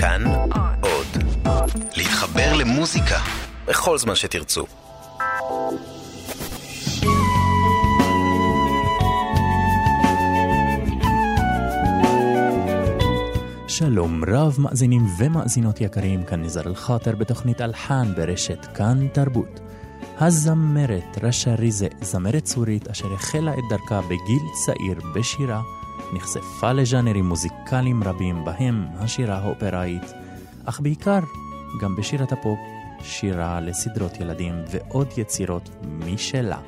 כאן עוד. להתחבר למוזיקה בכל זמן שתרצו. שלום רב מאזינים ומאזינות יקרים, כאן נזר אל-חאטר בתוכנית אלחן ברשת כאן תרבות. הזמרת רשא ריזק, זמרת סורית אשר החלה את דרכה בגיל צעיר בשירה, נחשפה לז'אנרים מוזיקליים רבים בהם השירה האופראית, אך בעיקר גם בשירת הפופ, שירה לסדרות ילדים ועוד יצירות משלה.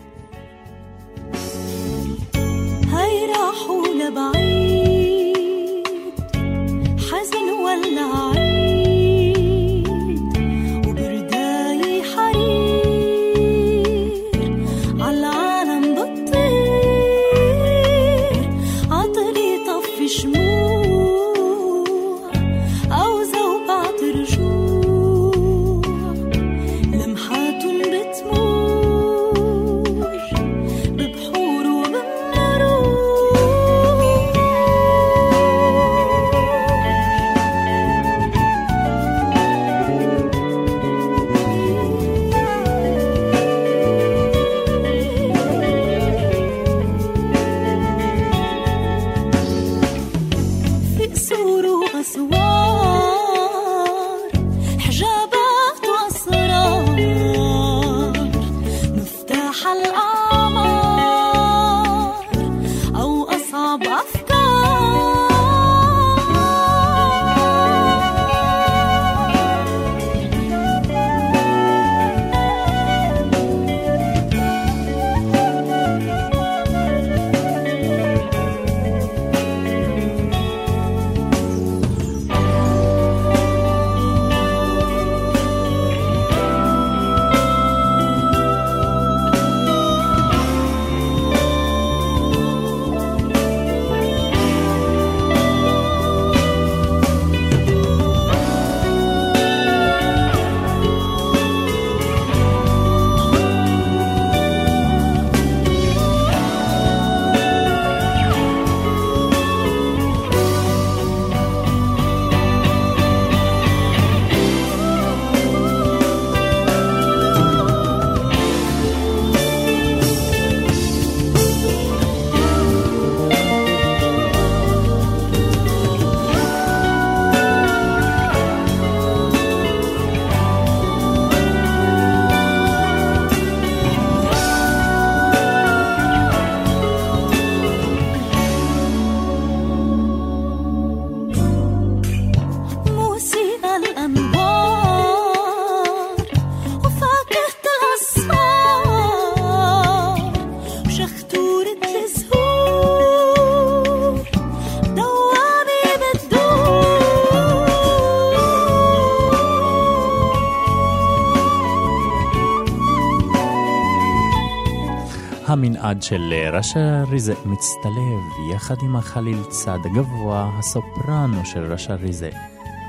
המנעד של רשא ריזק מצטלב יחד עם החליל צד גבוה הסופרנו של רשא ריזק,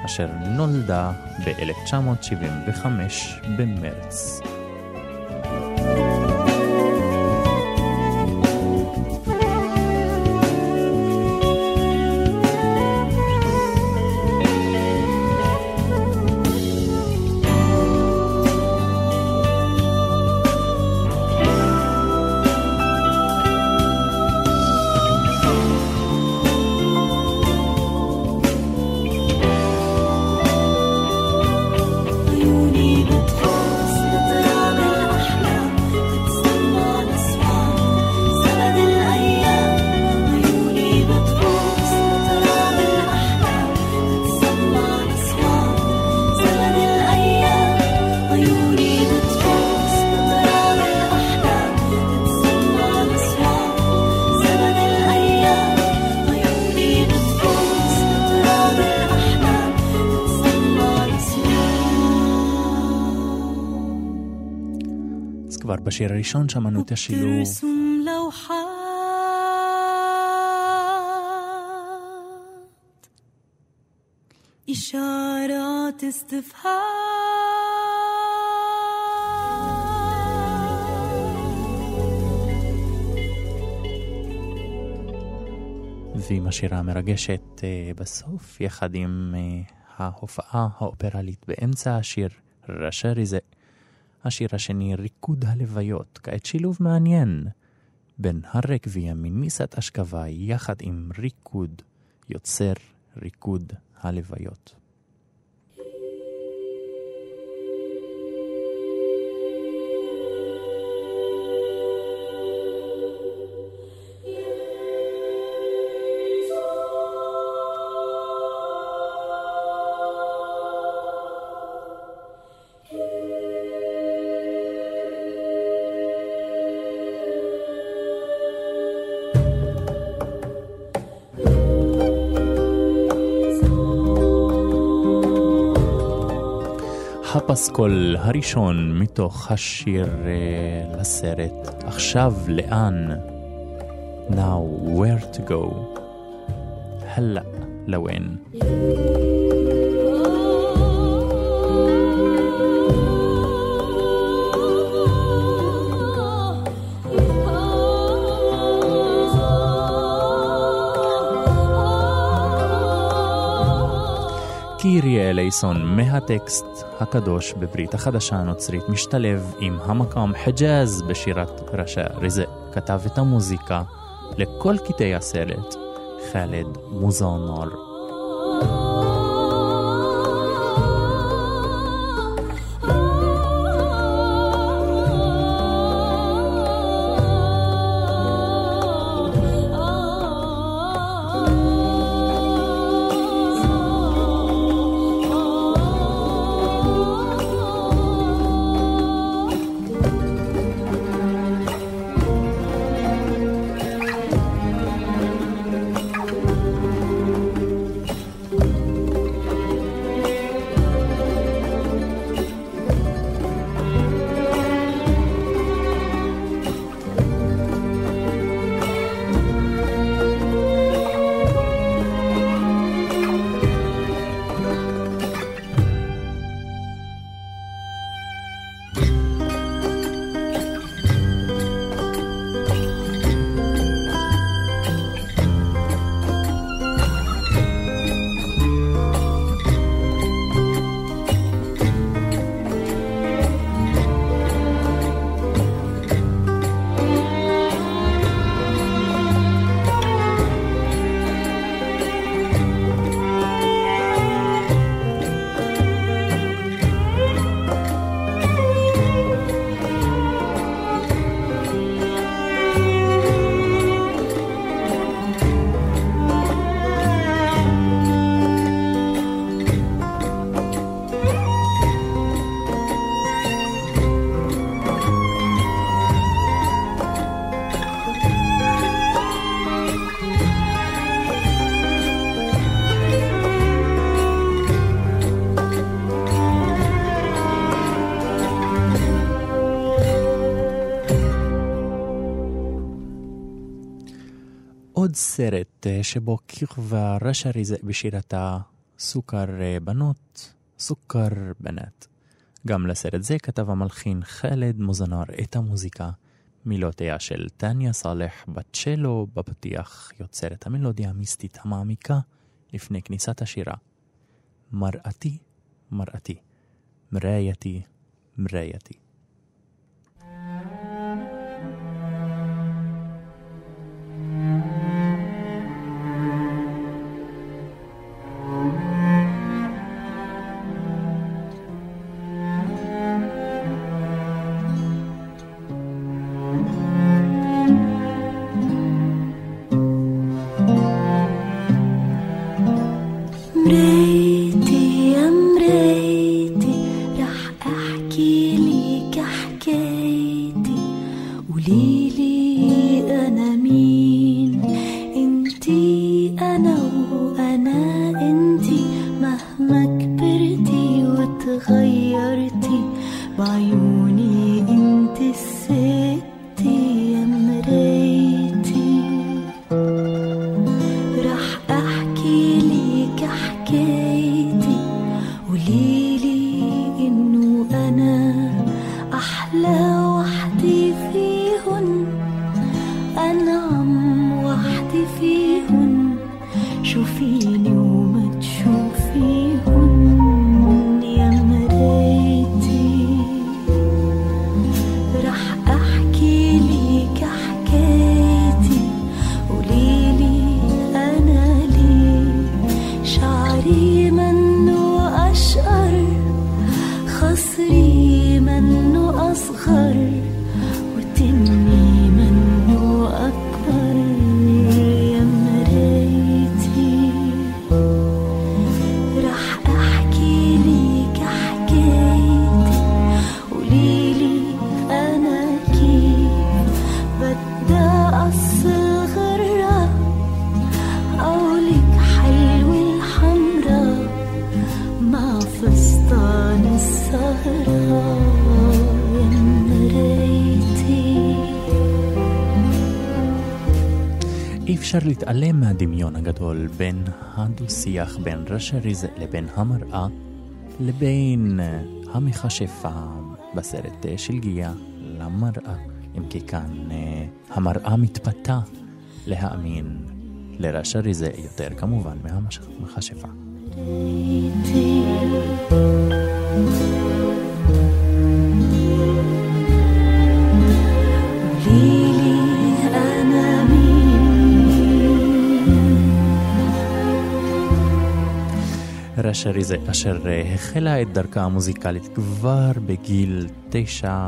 אשר נולדה ב-1975 במרץ. בשיר הראשון שמענו את השילוב אישארת ועם השירה המרגשת בסוף יחד עם ההופעה האופרלית באמצע השיר רשא ריזק. השיר השני, ריקוד הלוויות, כעת שילוב מעניין בין הרקביה מניסת אשכבה יחד עם ריקוד יוצר ריקוד הלוויות. הפסקול הראשון מתוך השיר לסרט עכשיו לאן, now where to go, הלאה לוין. קירי אלייסון מהטקסט הקדוש בברית החדשה הנוצרית משתלב עם המקום חג'אז בשירת רשא ריזק. כתב את המוזיקה לכל קטעי הסרט ח'אליד מוזנר. סרט שבו כיכבה רשא ריזק בשירתה סוכר בנות, סוכר בנת. גם לסרט זה כתב המלחין ח'אליד מוזנר את המוזיקה. מילותיה של טניה סלח בצ'לו בפתיח יוצרת המלודיה המיסטית המעמיקה לפני כניסת השירה. מראתי, מראתי, מראייתי, מראייתי. شوفيني وما تشوفيهم אפשר להתעלם מהדמיון הגדול בין הדו-שיח בין רשא ריזק לבין המראה לבין המכשפה בסרט שלגיה למראה, אם כי כאן המראה מתפתה להאמין לרשא ריזק יותר כמובן מהמכשפה. רשא ריזק אשר החלה את דרכה המוזיקלית כבר בגיל 9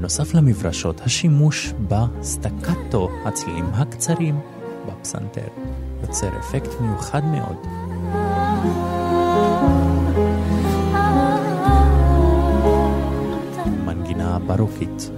נוסף למברשות, השימוש בסטקטו, הצלילים הקצרים בפסנתר, יוצר אפקט מיוחד מאוד. מנגינה ברוקית.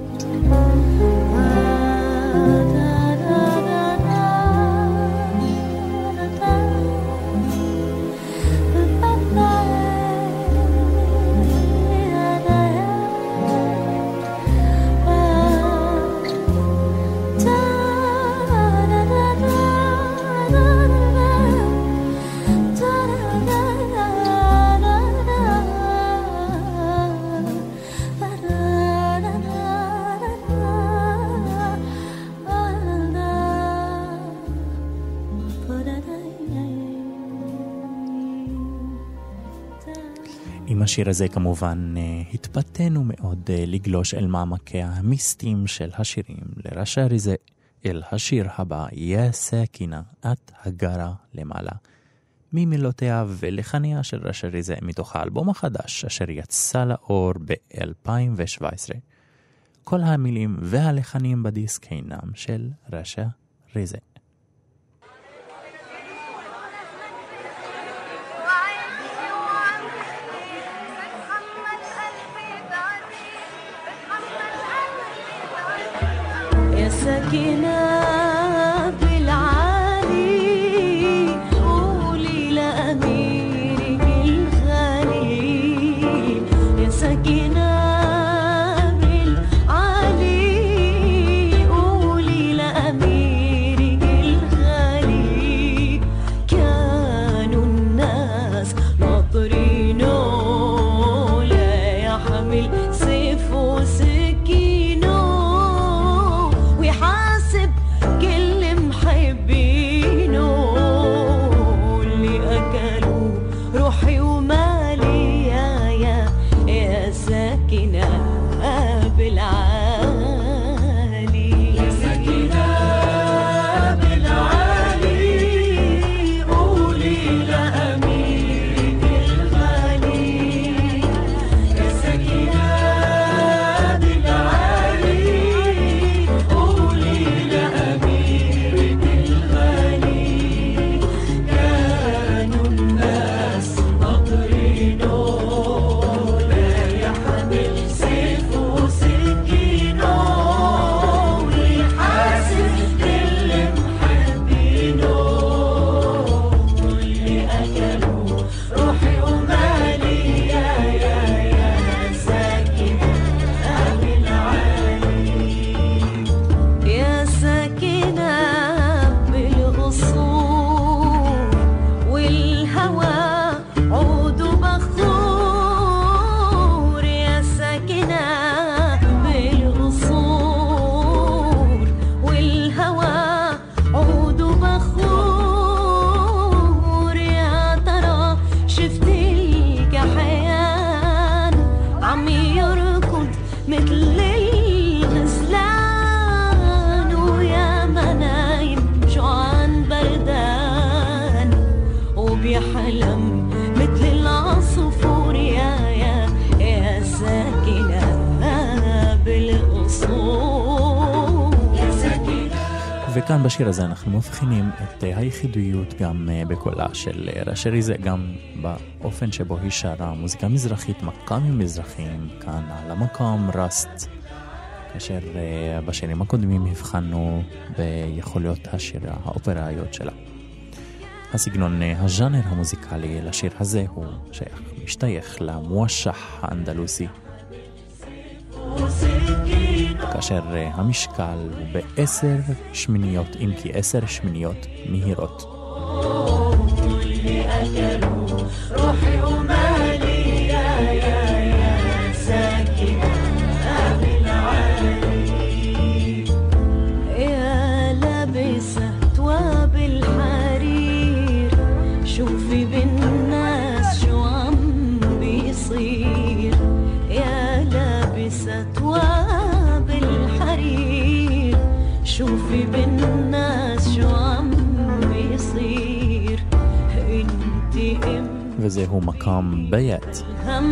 השיר הזה כמובן התפתנו מאוד לגלוש אל מעמקי המיסטים של השירים לרשא ריזק אל השיר הבא יא סאקינה את הגרה למעלה ממילותיה ולחניה של רשא ריזק מתוך האלבום החדש אשר יצא לאור ב-2017. כל המילים והלחנים בדיסק הינם של רשא ריזק. سكينة بالعالي قولي لأميرك الخليل يا سكينة بالعالي قولي لأميرك الخليل كانوا الناس ناطرينه لا يحمل سيف وسكينة حاسب וכאן בשיר הזה אנחנו מבחינים את היחידויות גם בקולה של רשא ריזק, גם באופן שבו היא שרה מוזיקה מזרחית, מקאמים מזרחיים, כאן על המקאם רסט, כאשר בשירים הקודמים הבחנו ביכולות השירה האופראיות שלה. הסגנון הז'אנר המוזיקלי לשיר הזה הוא שייך, משתייך למואשח האנדלוסי, כאשר המשקל הוא בעשר שמיניות, אם כי 10 שמיניות מהירות. شوفي بالناس شو عم بيصير انتي ام وزهو مقام بيت هم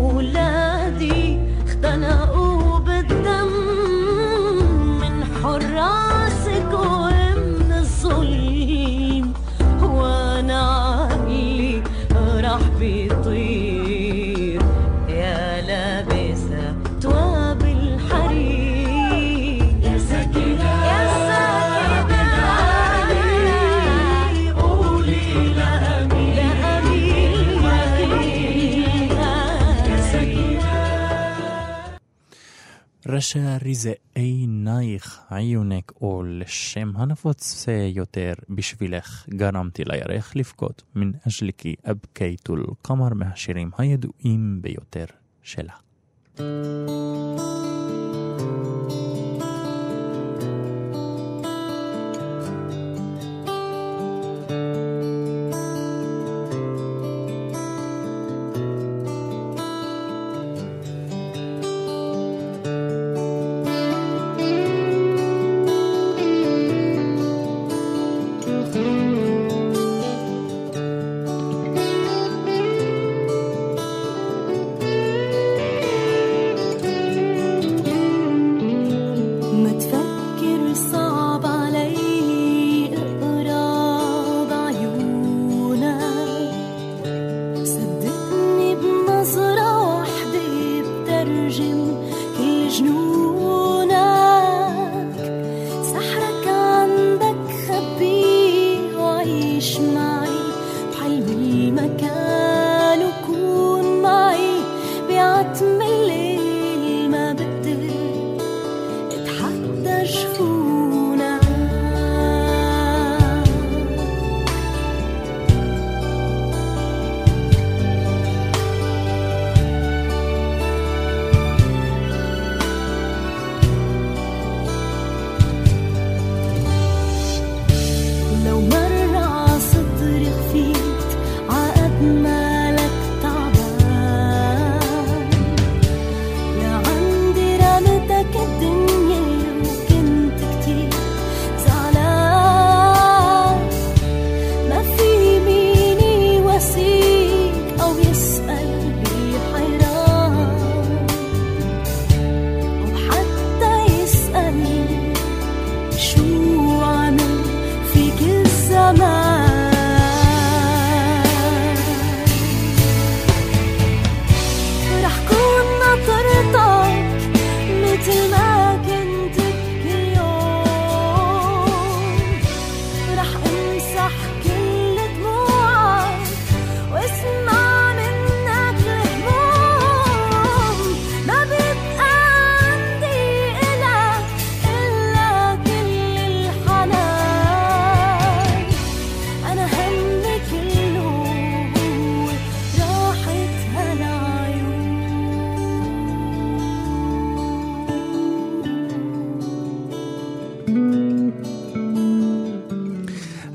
اولادي اختنقوا بالدم من حراسك ومن الظلم وانا عقلي راح بيطير يا لابسه تواب الحرير רשא ריזק, עינייך עיונק, או לשם הנפוץ יותר, בשבילך גרמתי לירח לבכות, מן אג'ליקי אבכיתו אל-קמר, מהשירים הידועים ביותר שלה.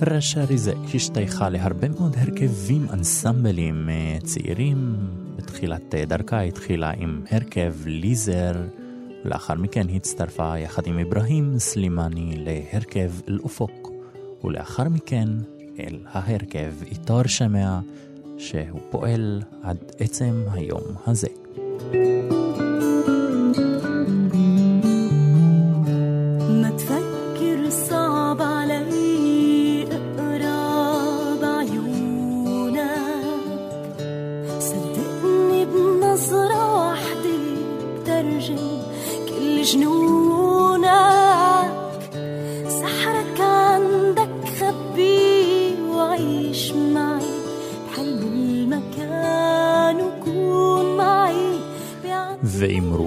רשא ריזק השתייכה להרבה מאוד הרכבים, אנסמבלים צעירים. בתחילת דרכה התחילה עם הרכב ליזר, לאחר מכן הצטרפה יחד עם אברהים סלימני להרכב אל-אופוק, ולאחר מכן אל ההרכב איתור שמע, שהוא פועל עד עצם היום הזה. ما تفكر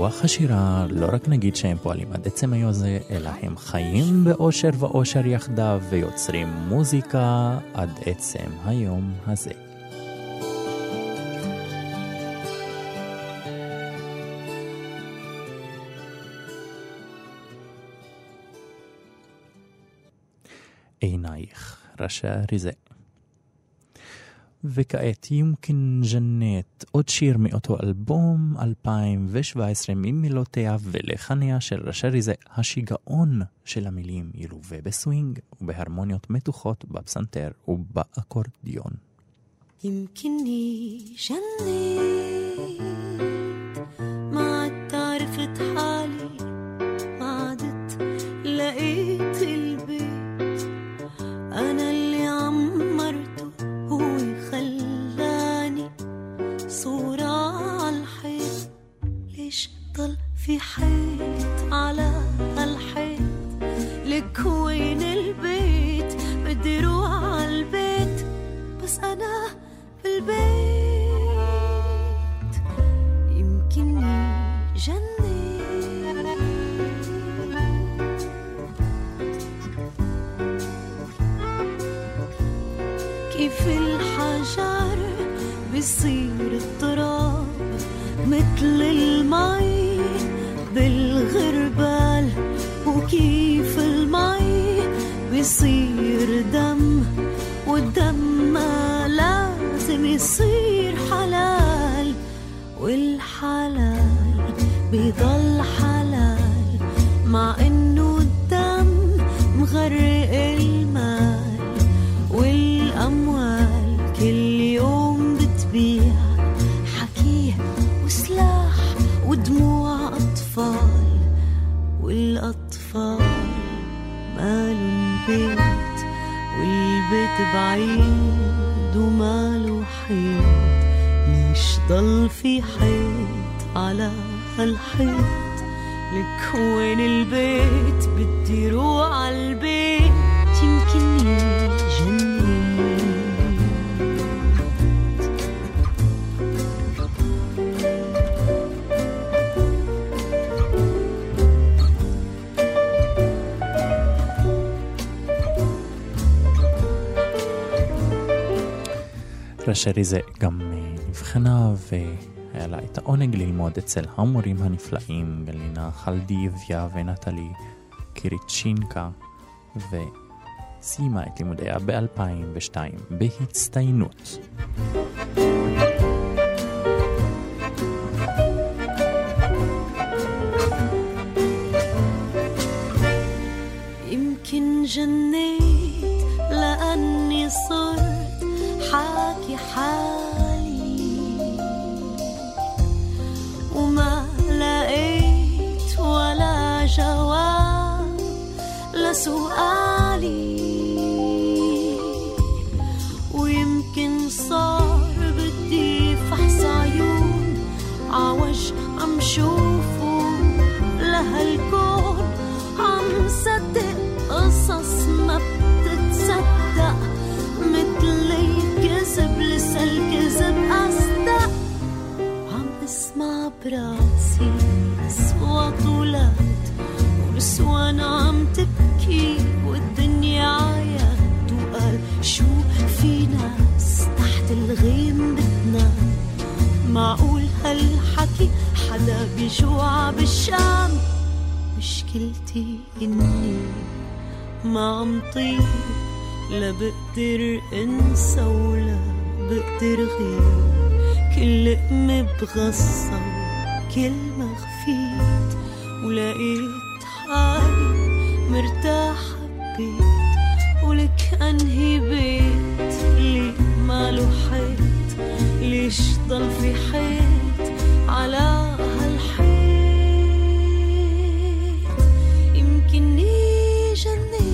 ברוח השירה לא רק נגיד שהם פועלים עד עצם היום הזה, אלא הם חיים באושר ואושר יחדיו ויוצרים מוזיקה עד עצם היום הזה. עינייך, רשא ריזק. וכעת יומקין ג'נט, עוד שיר מאותו אלבום 2017 ממילותיה ולחניה של רשא ריזק. השיגעון של המילים ילווה בסווינג ובהרמוניות מתוחות בפסנתר ובאקורדיון. יומקיני ג'נט מה תערפת חלי מעדת לעת البيت انا اللي عمرت خلاني صورة على الحيط ليش ضل في حيط على الحيط لك وين البيت بدي روح على البيت بس أنا بالبيت يمكنني جنة كيف الحجر بيصير التراب مثل المي بالغربال وكيف المي بيصير دم والدم ما لازم يصير حلال والحلال بيضل حلال مع انه الدم مغرق المال والأموال كل يوم بتبيع حكي وسلاح ودموع أطفال والأطفال مالهم بيت والبيت بعيد وماله حيط ليش ضل في حيط على هالحيط لك وين البيت بدي روح عالبيت يمكنني جنة רשא ריזק גם נבחנה והיה לה את העונג ללמוד אצל המורים הנפלאים גלינה חלדיביה ונטלי קיריצ'ינקה, וסיימה את לימודיה ב-2002 בהצטיינות. يمكن جنيت لأني صرت حاكي حالي وما لقيت ولا جواب لسؤالي ويمكن صار بدي فحص عيون عوج عم شوفه لهالكون عم صدق قصص ما بتتصدق مثلي كذب لسال كذب أصدق وعم اسمع براسي أصوات ولاد ونسوان عم تبكي والدنيا عياد وقال شو في ناس تحت الغيم بتنام معقول هالحكي حدا بجوع بالشام مشكلتي إني ما عم طيب لا بقدر انسى ولا بقدر غير كل لقمة بغصة كلمة خفيت ولقيت حالي مرتاحة ببيت ولك انهي بيت لي ماله حيط ليش ضل في حيط على هالحيط يمكنني جنة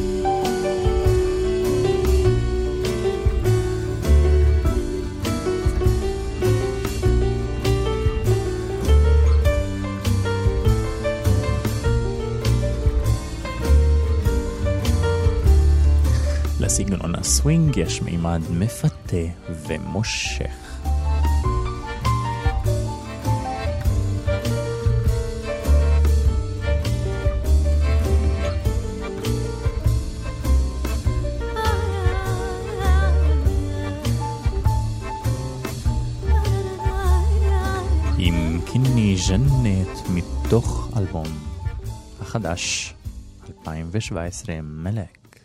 לסגנון הסווינג יש מימד מפתה ומושך. ג'נט מתוך אלבום החדש 2017 מלאק.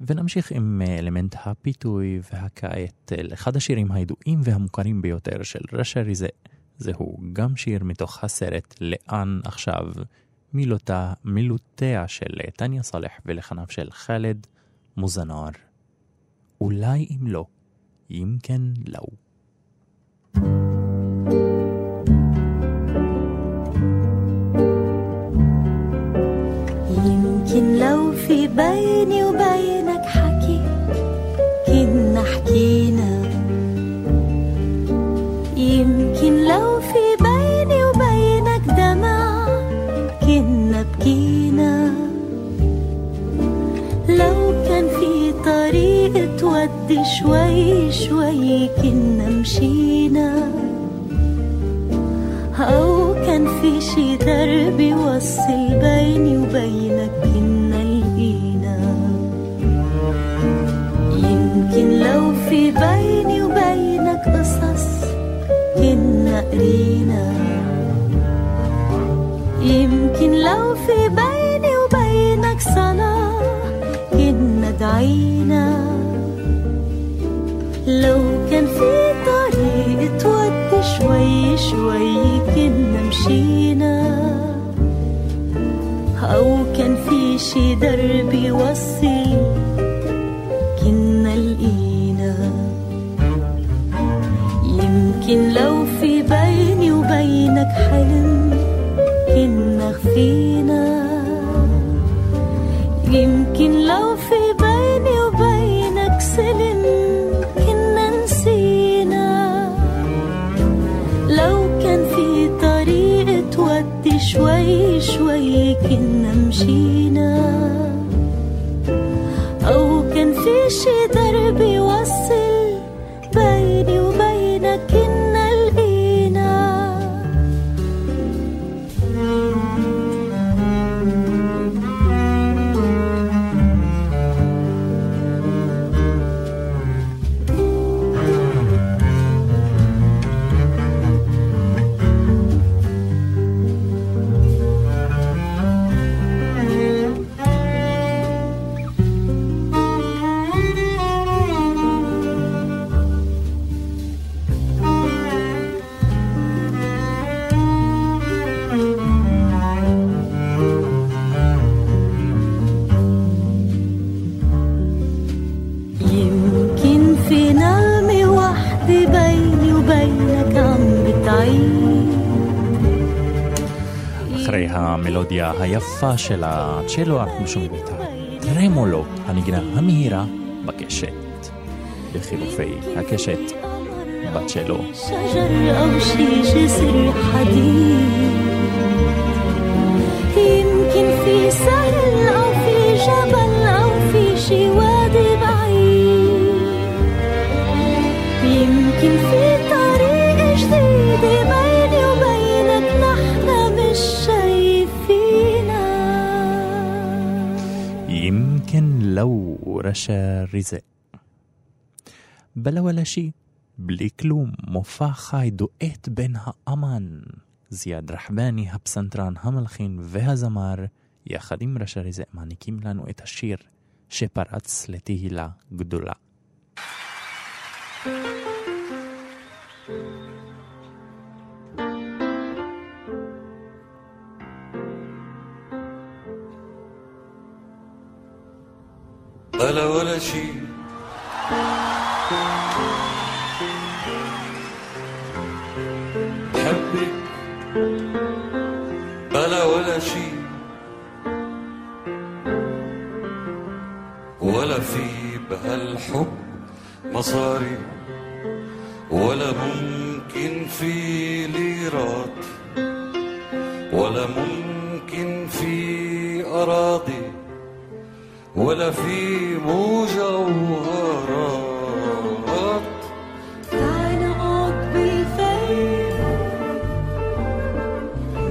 ונמשיך עם אלמנט הפיתוי והכעת לאחד השירים הידועים והמוכרים ביותר של רשא ריזק. זהו גם שיר מתוך הסרט לאן עכשיו, מילותיה של טניה סלח ולחניו של חאלד מוזנר. אולי אם לא, ימכן לא. يمكن لو في بيني وبينك حكي كنا حكينا، يمكن لو في بيني وبينك دمع كنا بكينا، لو كان في طريق تودي شوي شوي كنا مشينا، أو كان في شي درب يوصل بيني وبينك كنا لقينا، يمكن لو في بيني وبينك قصص كنا قرينا، يمكن لو في بيني وبينك صلاة كنا دعينا، لو كان في طريق تودي شوي شوي كنا مشينا، أو كان في شي درب يوصل كنا لقينا، يمكن لو في بيني وبينك حلم كنا خفينا، يمكن لو في بيني وبينك سلم شوي شوي كنا مشينا، أو كان في شي درب يوصل بيني وبينك كنا لقينا. המלודיה היפה של הצ'לו, אנחנו שומעים את הטרמולו, הנגינה המהירה בקשת, בחילופי הקשת בצ'לו. لو رشا رزق بلا ولا شيء بلي كلوم مופע חי דואט בין האמן זיאד רחבני הפסנתרן המלחין והזמר יחד עם רשא ריזק מעניקים לנו את השיר שפרץ לתהילה גדולה. بلا ولا شيء بحبك بلا ولا شيء ولا في بهالحب مصاري ولا ممكن في ليرات ولا ممكن في أراضي ولا في مجوهرات تعال نقعد بالفيل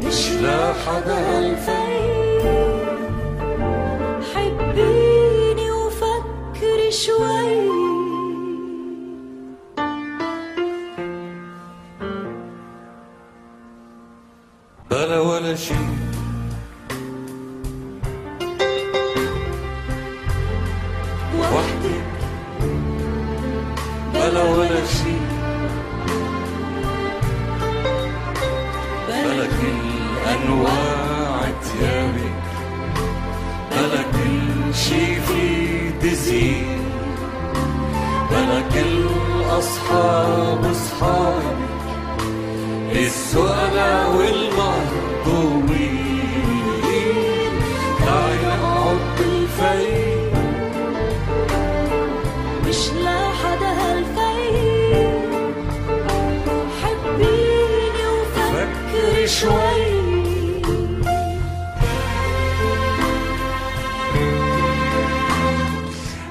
مش لحد هالفيل حبيني وفكر شوي בראשית.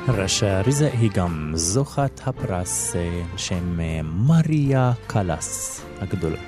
רשא ריזק היא גם זוכת הפרס שם מריה קלאס הגדולה.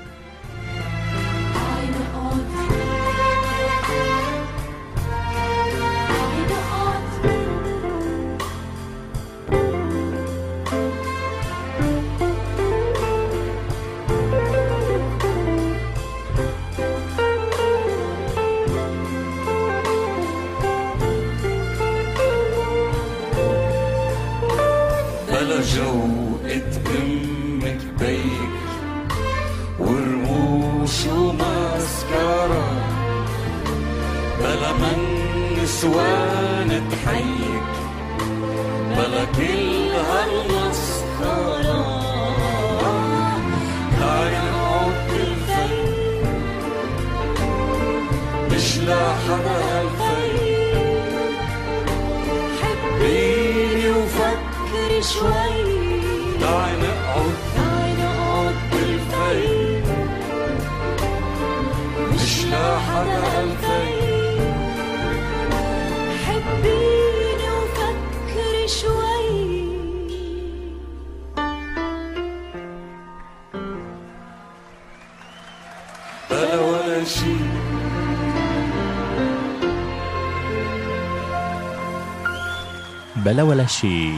בלה וולה שי,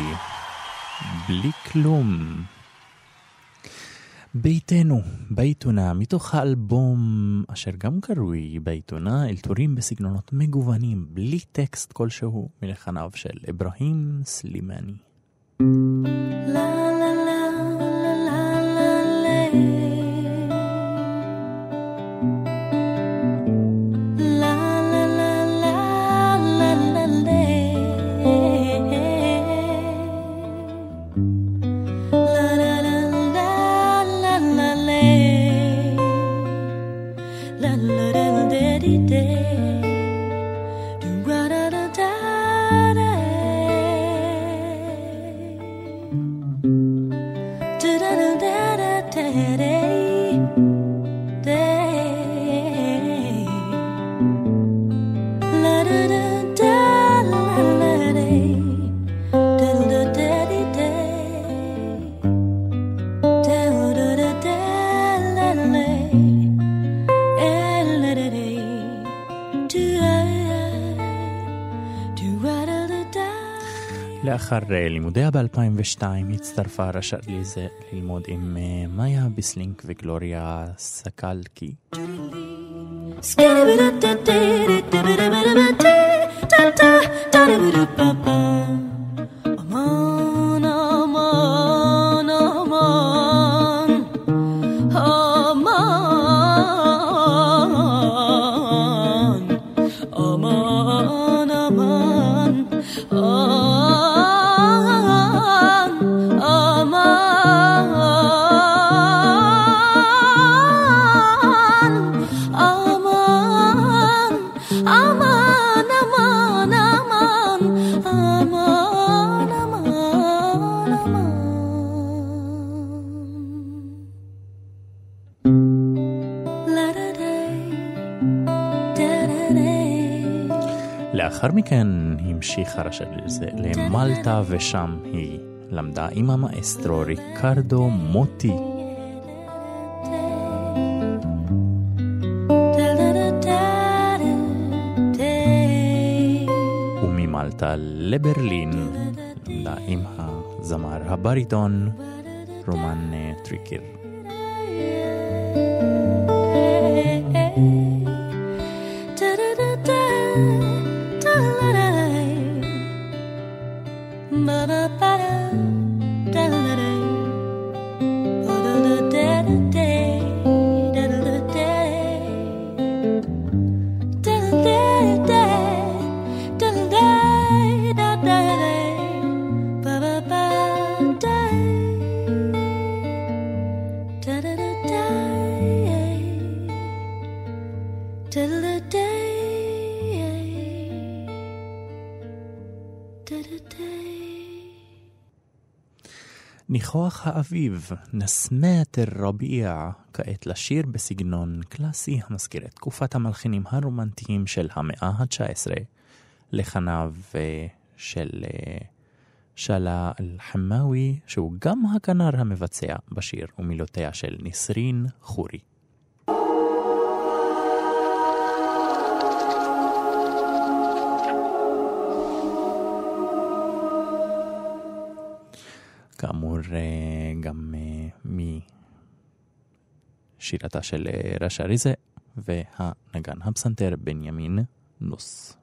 בלי כלום. ביתנו, ביתונה, מתוך האלבום אשר גם קרוי ביתונה, אל תורים בסגנונות מגוונים, בלי טקסט כלשהו, מלחניו של אברהים סלימני. אחרי לימודיה ב-2002 הצטרפה רשא ריזק ללמוד עם מאיה בסלינק וגלוריה סקלקי. לאחר מכן המשיכה רשא ריזק למלטה, ושם היא למדה עם המאסטרו ריקרדו מוטי. וממלטה לברלין למדה עם הזמר הבריטון רומני טריקר. ניחוח האביב, נסמת רביע, כעת לשיר בסגנון קלאסי המזכיר את תקופת המלחינים הרומנטיים של המאה ה-19, לחניו של שאלה אל-חמאווי, שהוא גם הכנר המבצע בשיר, ומילותיה של נסרין חורי. כאמור גם משירתה של רשא ריזק והנגן הפסנתר בנימין נוס.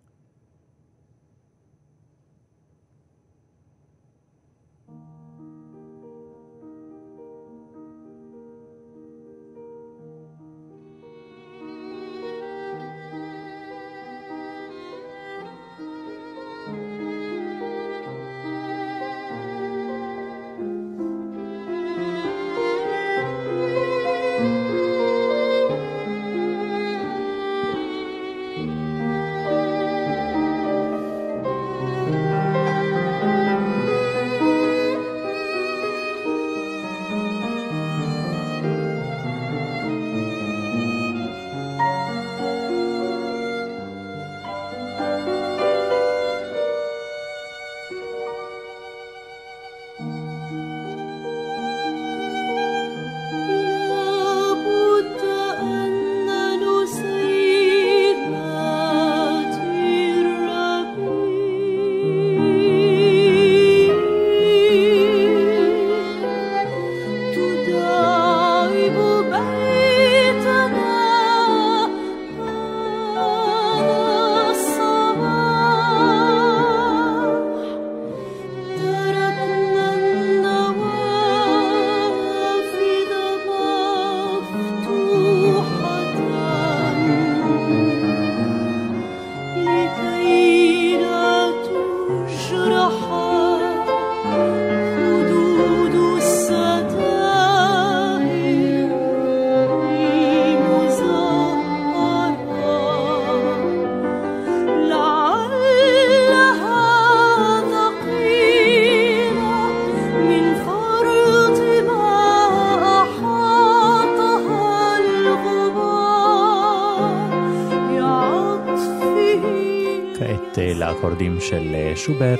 לאקורדים של שוברט.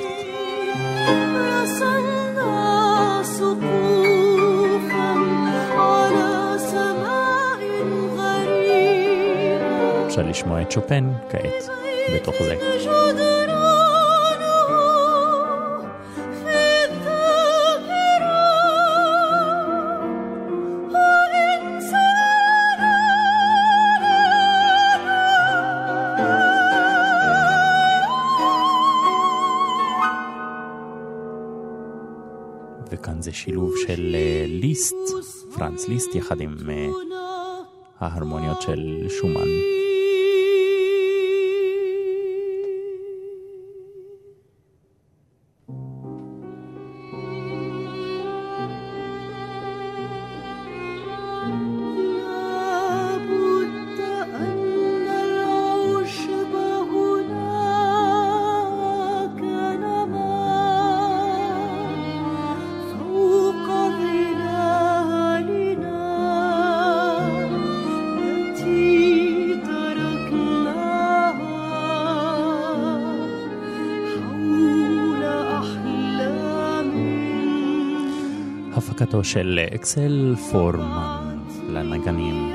אפשר לשמוע את שופן כעת בתוך זה. שילוב של ליסט, פרנץ ליסט, יחד עם ההרמוניות של שומן. הפקתו של אקסל פורמן לנגנים.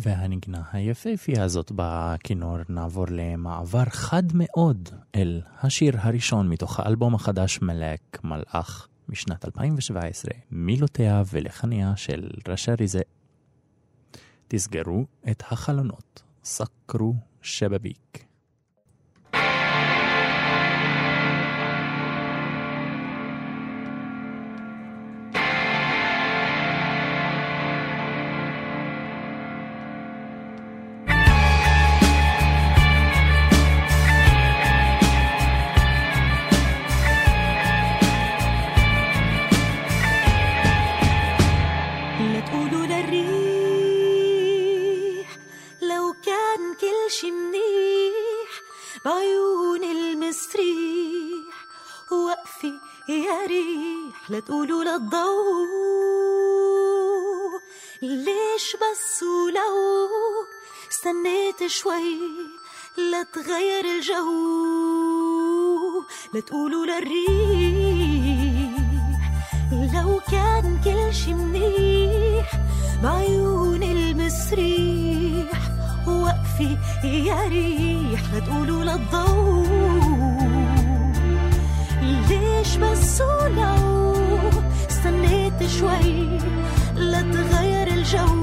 והנגנה היפהפייה הזאת בכינור. נעבור למעבר חד מאוד אל השיר הראשון מתוך האלבום החדש מלאך מלאך משנת 2017, מילותיה ולחניה של רשא ריזק. תסגרו את החלונות, סקרו שבביק. لا تقولوا للضوء ليش بس ولو استنيت شوي لا تغير الجو لا تقولوا للريح لو كان كل شي منيح بعيون المسريح وقفي يا ريح لا تقولوا للضوء ليش بس ولو استنيت شوي لا تغير الجو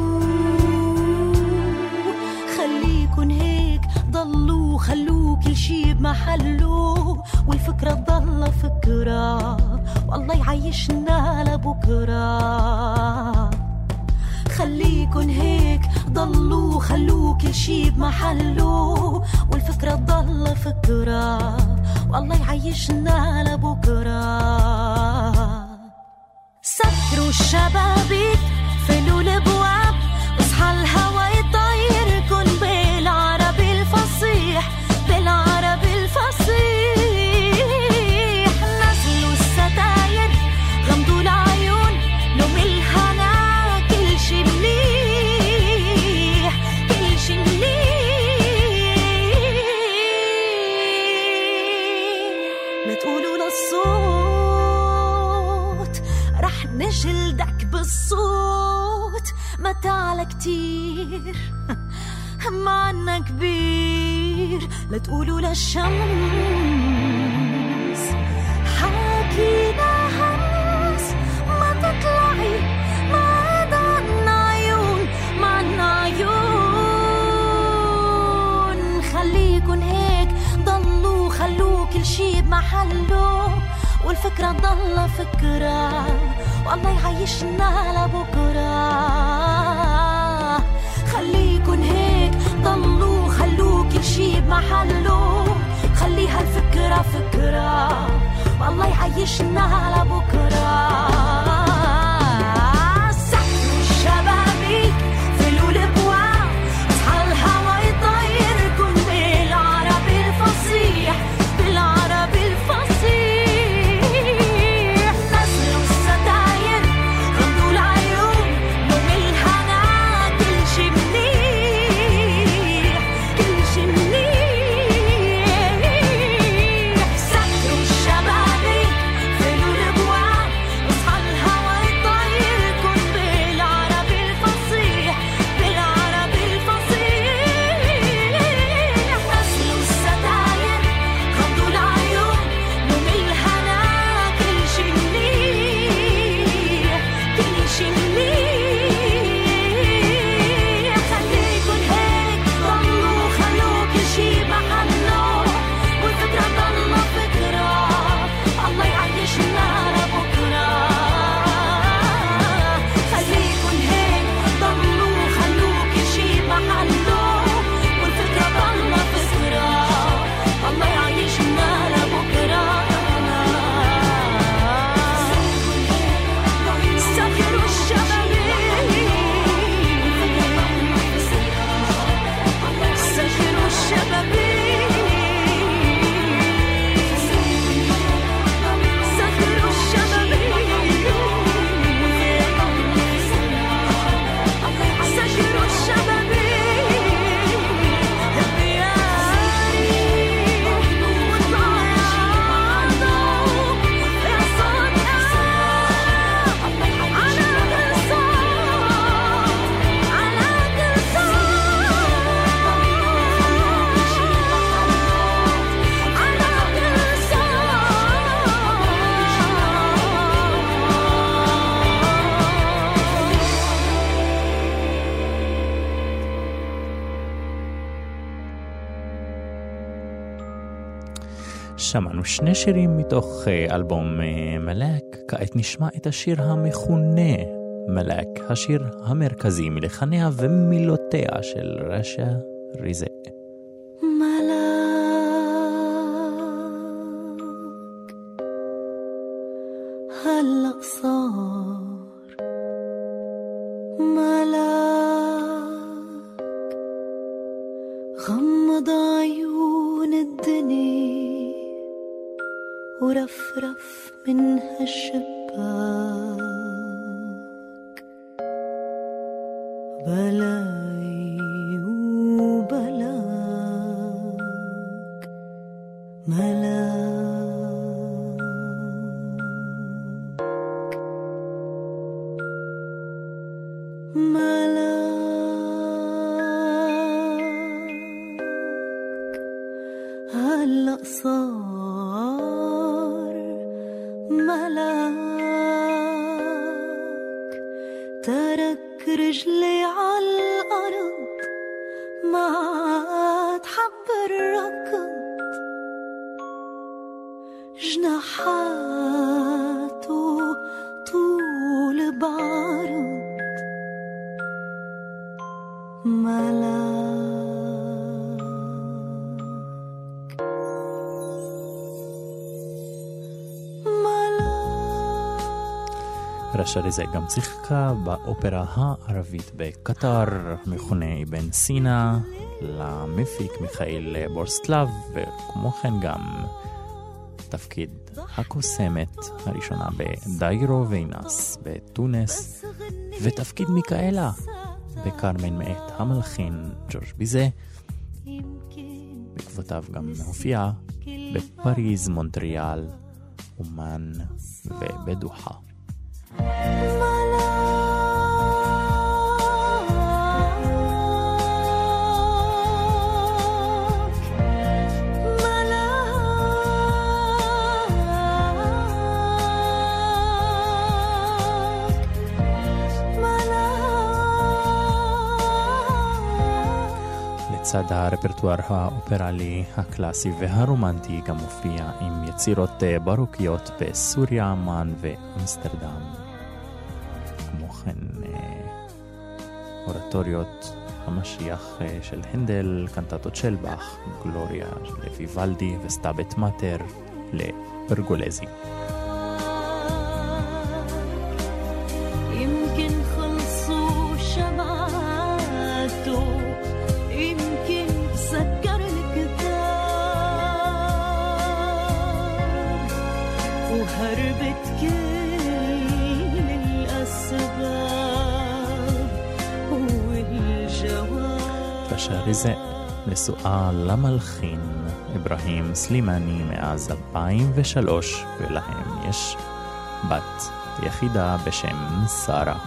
خليكن هيك ضلوا خلوا كل شي بمحله والفكرة تضل فكرة والله يعيشنا لبكرة خليكن هيك ضلوا خلوا كل شي بمحله والفكرة تضل فكرة والله يعيشنا لبكرة سكروا الشبابيك فلوا الابواب اصحى الهوا يطيركن بالعربي الفصيح بالعربي الفصيح نزلوا الستاير غمضوا العيون نوم الهنا كل شي مليح كل شي مليح ما تقولوا للصوت نجلدك بالصوت ما تعلى كتير همنا كبير لا تقولوا للشمس حكينا همس ما تطلعي ما ضلنا عيون معنا عيون خليكن هيك ضلوا خلوا كل شي بمحله والفكرة ضل فكرة والله يعيشنا لبكرة خليكن هيك ضلوا خلوا كل شي بمحله خليها الفكرة فكرة والله يعيشنا لبكرة Wow. שמענו שני שירים מתוך אלבום מלאק. כעת נשמע את השיר המכונה מלאק, השיר המרכזי מלחניה ומילותיה של רשא ריזק. מלאק הלאסור, מלאק غمض عيون الدنيا ورفرف منها الشباك بلاي وبلاك ملاك ملاك هلأ صار ملاك ترك رجلي عالأرض ما تحب الركض جناحاته طول بعرض ملاك רשא ריזק גם שיחקה באופרה הערבית בקטר, המכונה אבן סינה, למפיק מיכאל בורסטלב, וכמו כן גם תפקיד הקוסמת הראשונה בדיירו וינס בתונס, ותפקיד מיקאלה בקרמן מאת המלחין ג'ורג' ביזה. בעקבותיו גם הופיעה בפריז, מונטריאל, אומן ובדוחה. לצד הרפרטואר האופרלי הקלאסי והרומנטי גם מופיע עם יצירות ברוקיות בסוריה, אמן ואמסטרדם. אורטוריות המשיח של הנדל, קנטטות של באך, גלוריה של ויוולדי וסטאבט מאטר לפרגולזי. רשא ריזק נשואה למלחין אברהם סולימני מאז 2003, ולהם יש בת יחידה בשם שרה.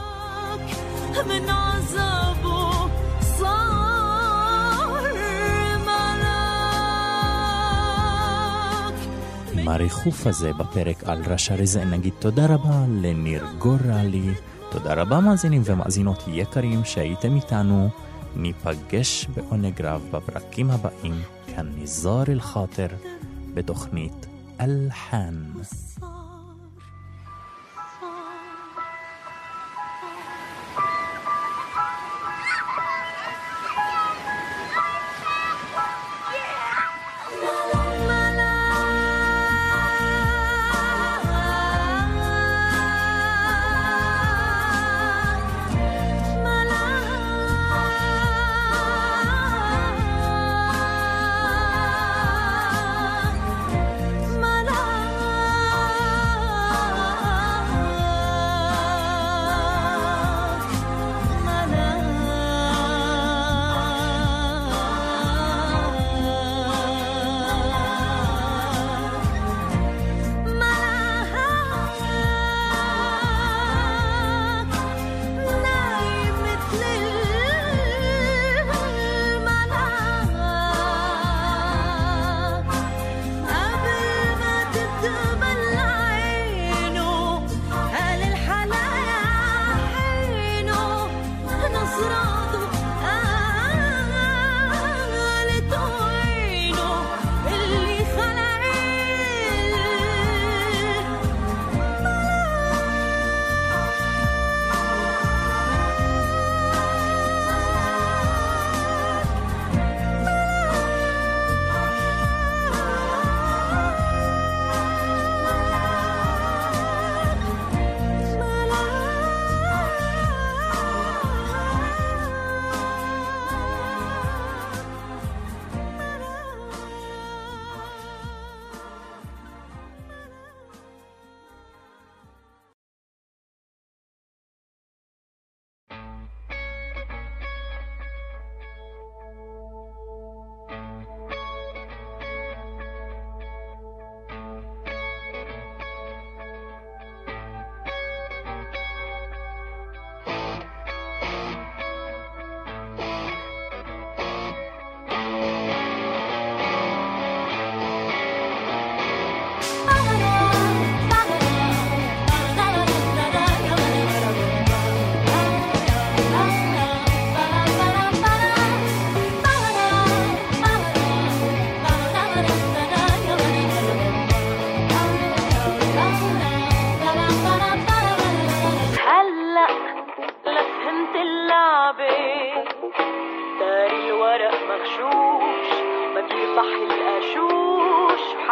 עם הריחוף הזה בפרק על רשא ריזק נגיד תודה רבה לניר גורלי. תודה רבה מאזינים ומאזינות יקרים שהייתם איתנו. ניפגש בעונג רב בפרקים הבאים, כאן נזאר אל-חאטר בתוכנית אלחן.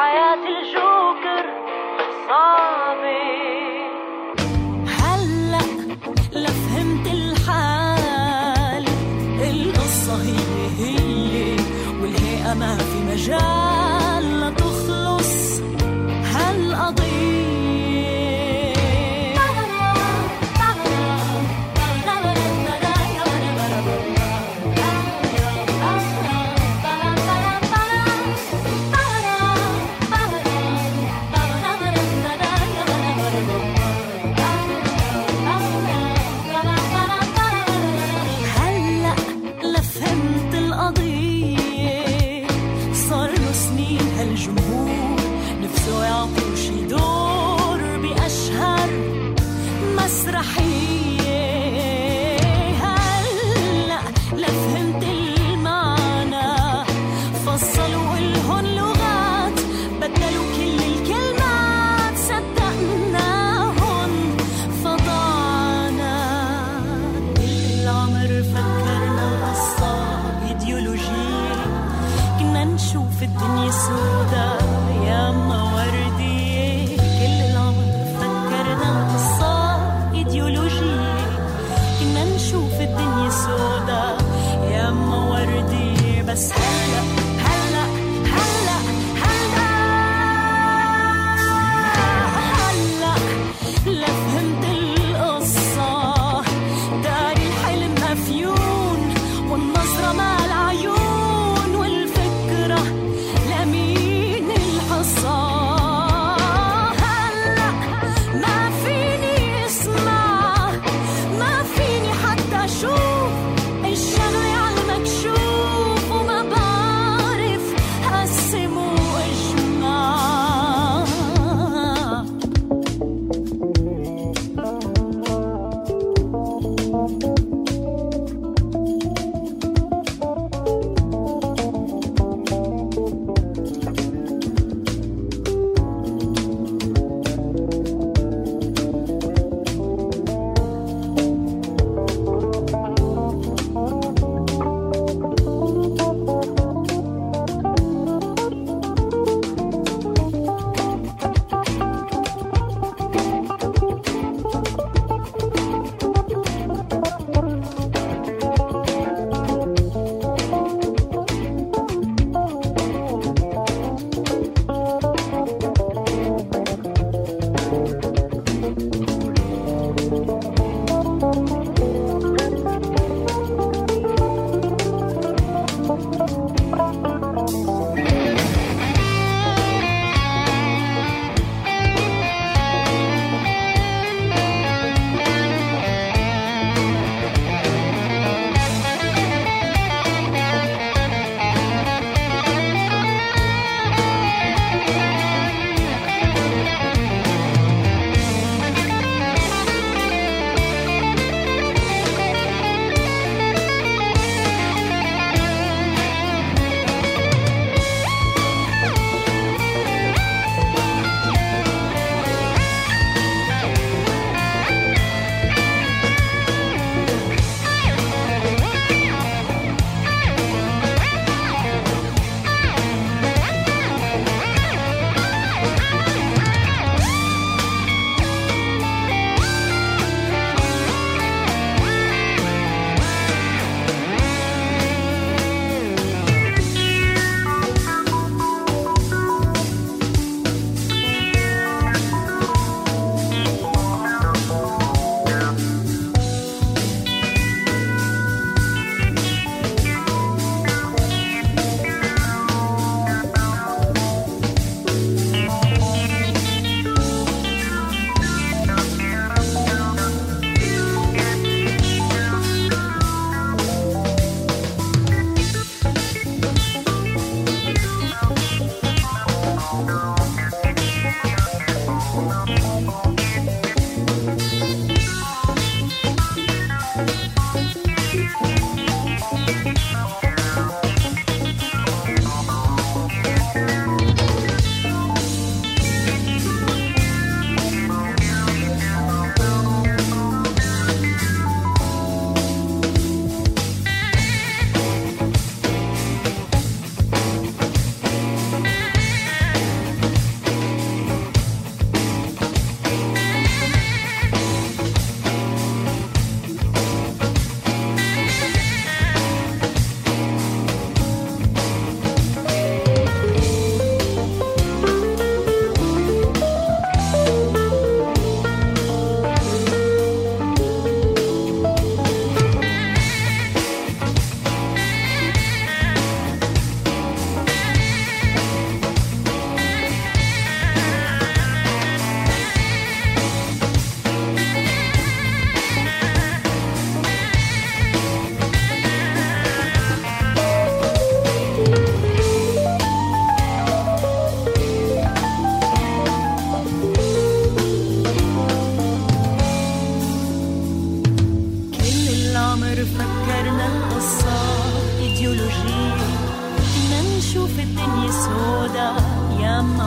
حياة الجوكر صعبة هلأ لفهمت الحال القصة هي والهيئة ما في مجال لتخلص هالقضية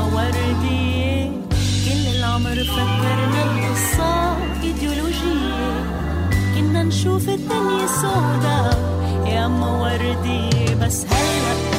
وردية كل العمر فكرنا القصة إيديولوجية كنا نشوف الدنيا سوداء يا أما وردية بس هلأ